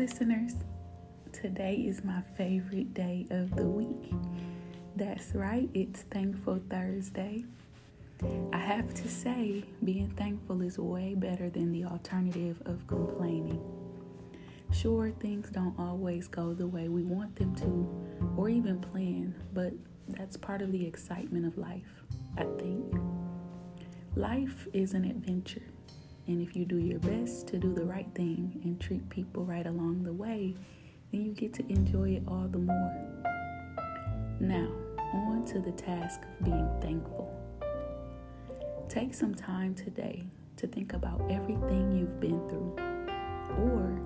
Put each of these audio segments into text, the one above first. listeners, today is my favorite day of the week. That's right, it's Thankful Thursday. I have to say, being thankful is way better than the alternative of complaining. Sure, things don't always go the way we want them to or even plan, but that's part of the excitement of life, I think. Life is an adventure. And if you do your best to do the right thing and treat people right along the way, then you get to enjoy it all the more. Now, on to the task of being thankful. Take some time today to think about everything you've been through. Or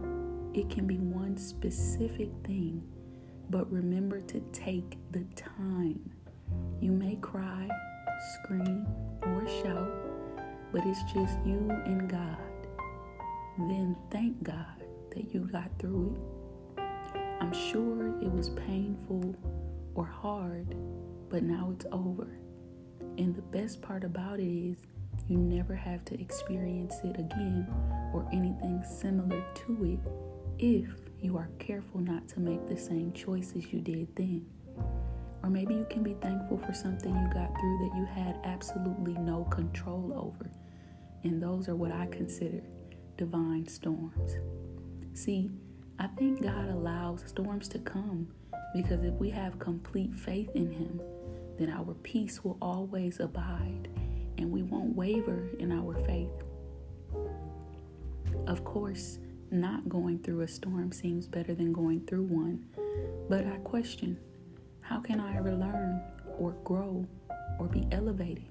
it can be one specific thing, but remember to take the time. You may cry, scream, or shout, but it's just you and God. Then thank God that you got through it. I'm sure it was painful or hard, but now it's over. And the best part about it is you never have to experience it again or anything similar to it if you are careful not to make the same choices you did then. Or maybe you can be thankful for something you got through that you had absolutely no control over. And those are what I consider divine storms. See, I think God allows storms to come because if we have complete faith in Him, then our peace will always abide and we won't waver in our faith. Of course, not going through a storm seems better than going through one, but I question, how can I ever learn or grow or be elevated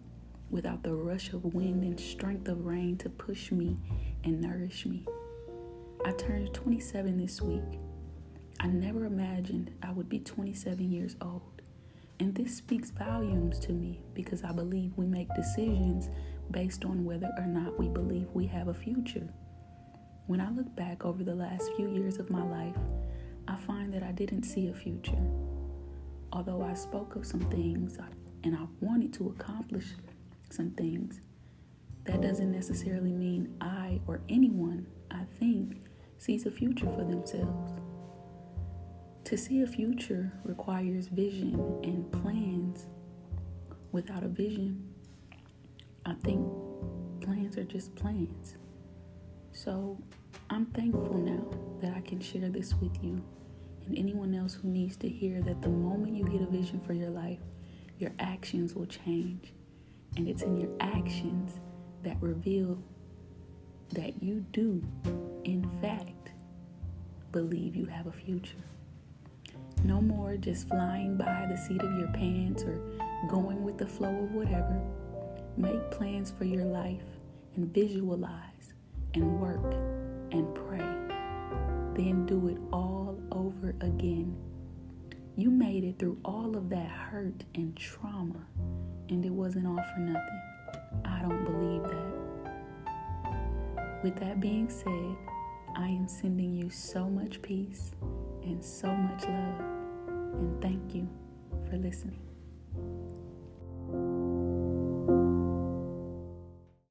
without the rush of wind and strength of rain to push me and nourish me? I turned 27 this week. I never imagined I would be 27 years old. And this speaks volumes to me because I believe we make decisions based on whether or not we believe we have a future. When I look back over the last few years of my life, I find that I didn't see a future. Although I spoke of some things and I wanted to accomplish some things, that doesn't necessarily mean I or anyone, I think, sees a future for themselves. To see a future requires vision and plans. Without a vision, I think plans are just plans. So I'm thankful now that I can share this with you and anyone else who needs to hear that the moment you get a vision for your life, your actions will change. And it's in your actions that reveal that you do, in fact, believe you have a future. No more just flying by the seat of your pants or going with the flow of whatever. Make plans for your life and visualize and work and pray. Then do it all over again. You made it through all of that hurt and trauma, and it wasn't all for nothing. I don't believe that. With that being said, I am sending you so much peace and so much love, and thank you for listening.